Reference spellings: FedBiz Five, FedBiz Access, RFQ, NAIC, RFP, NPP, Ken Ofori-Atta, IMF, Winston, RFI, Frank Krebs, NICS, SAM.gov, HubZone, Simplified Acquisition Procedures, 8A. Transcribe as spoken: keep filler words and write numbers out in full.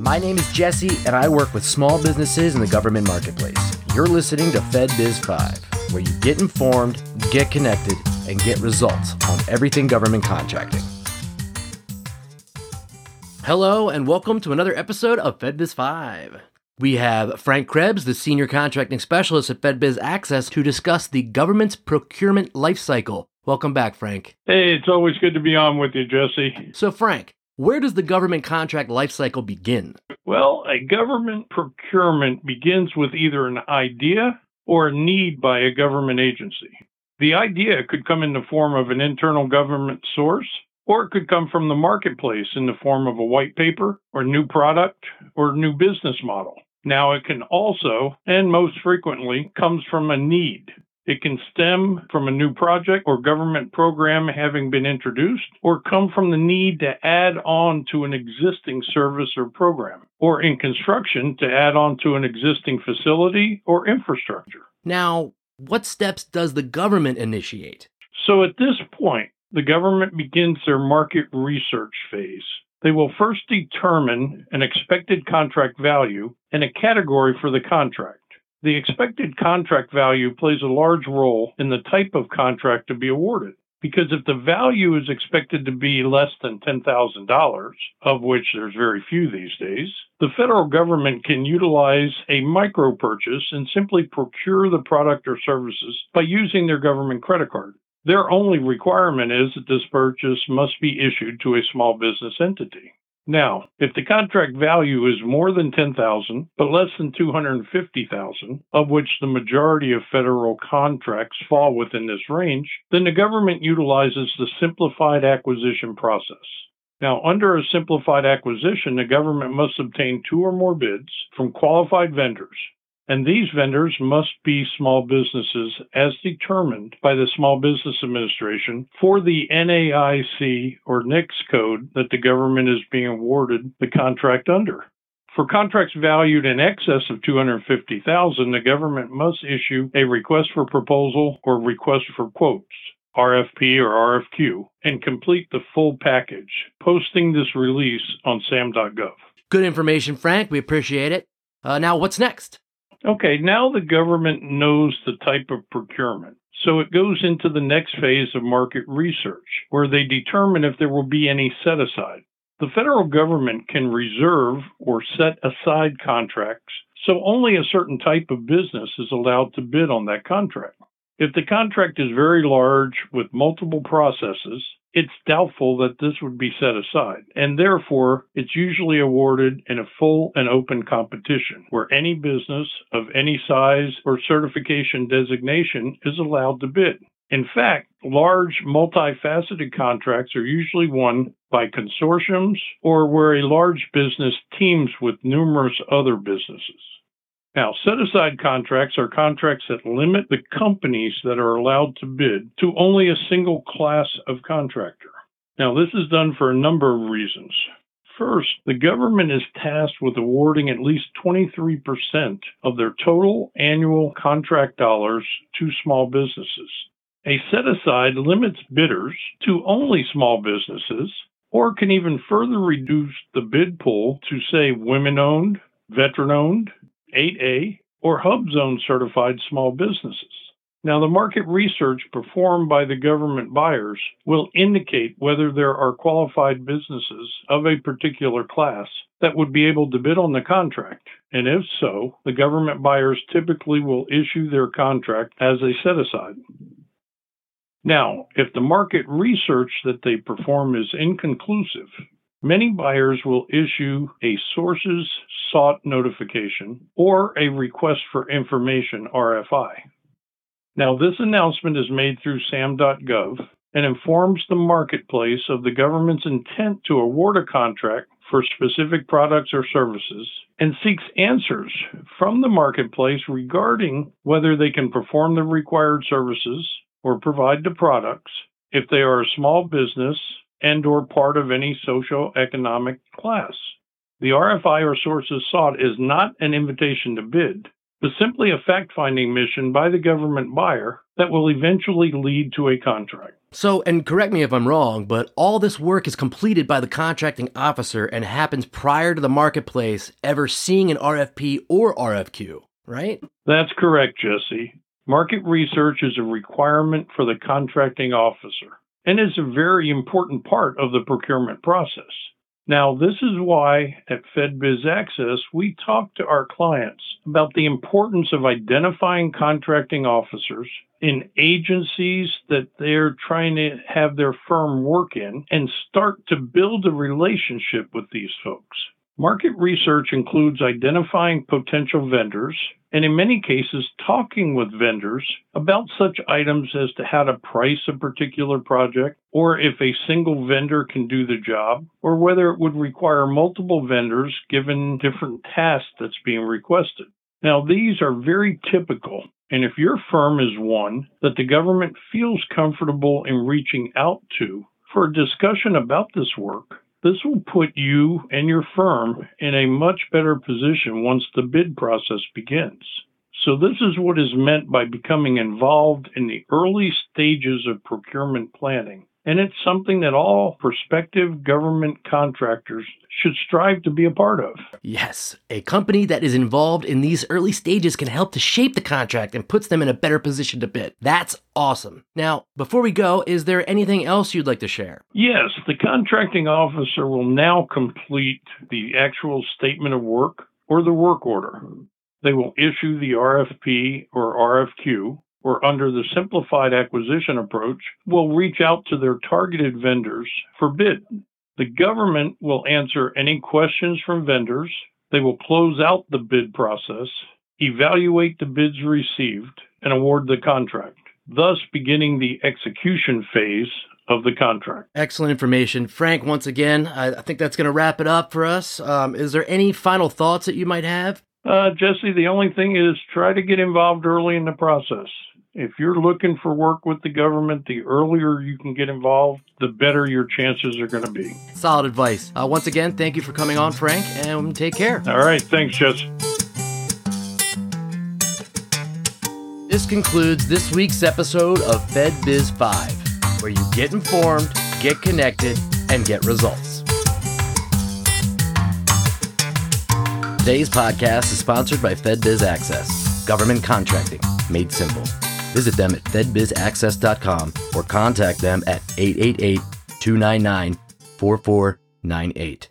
My name is Jesse, and I work with small businesses in the government marketplace. You're listening to FedBiz five, where you get informed, get connected, and get results on everything government contracting. Hello, and welcome to another episode of FedBiz five. We have Frank Krebs, the Senior Contracting Specialist at FedBiz Access, to discuss the government's procurement lifecycle. Welcome back, Frank. Hey, it's always good to be on with you, Jesse. So, Frank, where does the government contract lifecycle begin? Well, a government procurement begins with either an idea or a need by a government agency. The idea could come in the form of an internal government source, or it could come from the marketplace in the form of a white paper or new product or new business model. Now, it can also, and most frequently, comes from a need. It can stem from a new project or government program having been introduced, or come from the need to add on to an existing service or program, or in construction to add on to an existing facility or infrastructure. Now, what steps does the government initiate? So at this point, the government begins their market research phase. They will first determine an expected contract value and a category for the contract. The expected contract value plays a large role in the type of contract to be awarded, because if the value is expected to be less than ten thousand dollars, of which there's very few these days, the federal government can utilize a micro-purchase and simply procure the product or services by using their government credit card. Their only requirement is that this purchase must be issued to a small business entity. Now, if the contract value is more than ten thousand dollars, but less than two hundred fifty thousand dollars, of which the majority of federal contracts fall within this range, then the government utilizes the simplified acquisition process. Now, under a simplified acquisition, the government must obtain two or more bids from qualified vendors, and these vendors must be small businesses as determined by the Small Business Administration for the N A I C or N I C S code that the government is being awarded the contract under. For contracts valued in excess of two hundred fifty thousand dollars, the government must issue a request for proposal or request for quotes, R F P or R F Q, and complete the full package, posting this release on S A M dot gov. Good information, Frank. We appreciate it. Uh, now, what's next? Okay, now the government knows the type of procurement, so it goes into the next phase of market research, where they determine if there will be any set-aside. The federal government can reserve or set aside contracts, so only a certain type of business is allowed to bid on that contract. If the contract is very large with multiple processes, it's doubtful that this would be set aside, and therefore it's usually awarded in a full and open competition where any business of any size or certification designation is allowed to bid. In fact, large multifaceted contracts are usually won by consortiums or where a large business teams with numerous other businesses. Now, set-aside contracts are contracts that limit the companies that are allowed to bid to only a single class of contractor. Now, this is done for a number of reasons. First, the government is tasked with awarding at least twenty-three percent of their total annual contract dollars to small businesses. A set-aside limits bidders to only small businesses, or can even further reduce the bid pool to, say, women-owned, veteran-owned, eight A, or HubZone certified small businesses. Now, the market research performed by the government buyers will indicate whether there are qualified businesses of a particular class that would be able to bid on the contract, and if so, the government buyers typically will issue their contract as a set-aside. Now, if the market research that they perform is inconclusive, many buyers will issue a sources sought notification or a request for information R F I. Now, this announcement is made through S A M dot gov and informs the marketplace of the government's intent to award a contract for specific products or services and seeks answers from the marketplace regarding whether they can perform the required services or provide the products if they are a small business and or part of any socioeconomic class. The R F I or sources sought is not an invitation to bid, but simply a fact-finding mission by the government buyer that will eventually lead to a contract. So, and correct me if I'm wrong, but all this work is completed by the contracting officer and happens prior to the marketplace ever seeing an R F P or R F Q, right? That's correct, Jesse. Market research is a requirement for the contracting officer and is a very important part of the procurement process. Now, this is why at FedBiz Access, we talk to our clients about the importance of identifying contracting officers in agencies that they're trying to have their firm work in and start to build a relationship with these folks. Market research includes identifying potential vendors and in many cases talking with vendors about such items as to how to price a particular project, or if a single vendor can do the job, or whether it would require multiple vendors given different tasks that's being requested. Now, these are very typical, and if your firm is one that the government feels comfortable in reaching out to for a discussion about this work, this will put you and your firm in a much better position once the bid process begins. So this is what is meant by becoming involved in the early stages of procurement planning. And it's something that all prospective government contractors should strive to be a part of. Yes, a company that is involved in these early stages can help to shape the contract and puts them in a better position to bid. That's awesome. Now, before we go, is there anything else you'd like to share? Yes, the contracting officer will now complete the actual statement of work or the work order. They will issue the R F P or R F Q, or under the simplified acquisition approach, will reach out to their targeted vendors for bid. The government will answer any questions from vendors. They will close out the bid process, evaluate the bids received, and award the contract, thus beginning the execution phase of the contract. Excellent information. Frank, once again, I think that's going to wrap it up for us. Um, is there any final thoughts that you might have? Uh, Jesse, the only thing is try to get involved early in the process. If you're looking for work with the government, the earlier you can get involved, the better your chances are going to be. Solid advice. Uh, once again, thank you for coming on, Frank, and take care. All right. Thanks, Jesse. This concludes this week's episode of FedBiz five, where you get informed, get connected, and get results. Today's podcast is sponsored by FedBiz Access, government contracting made simple. Visit them at fed biz access dot com or contact them at eight eight eight, two nine nine, four four nine eight.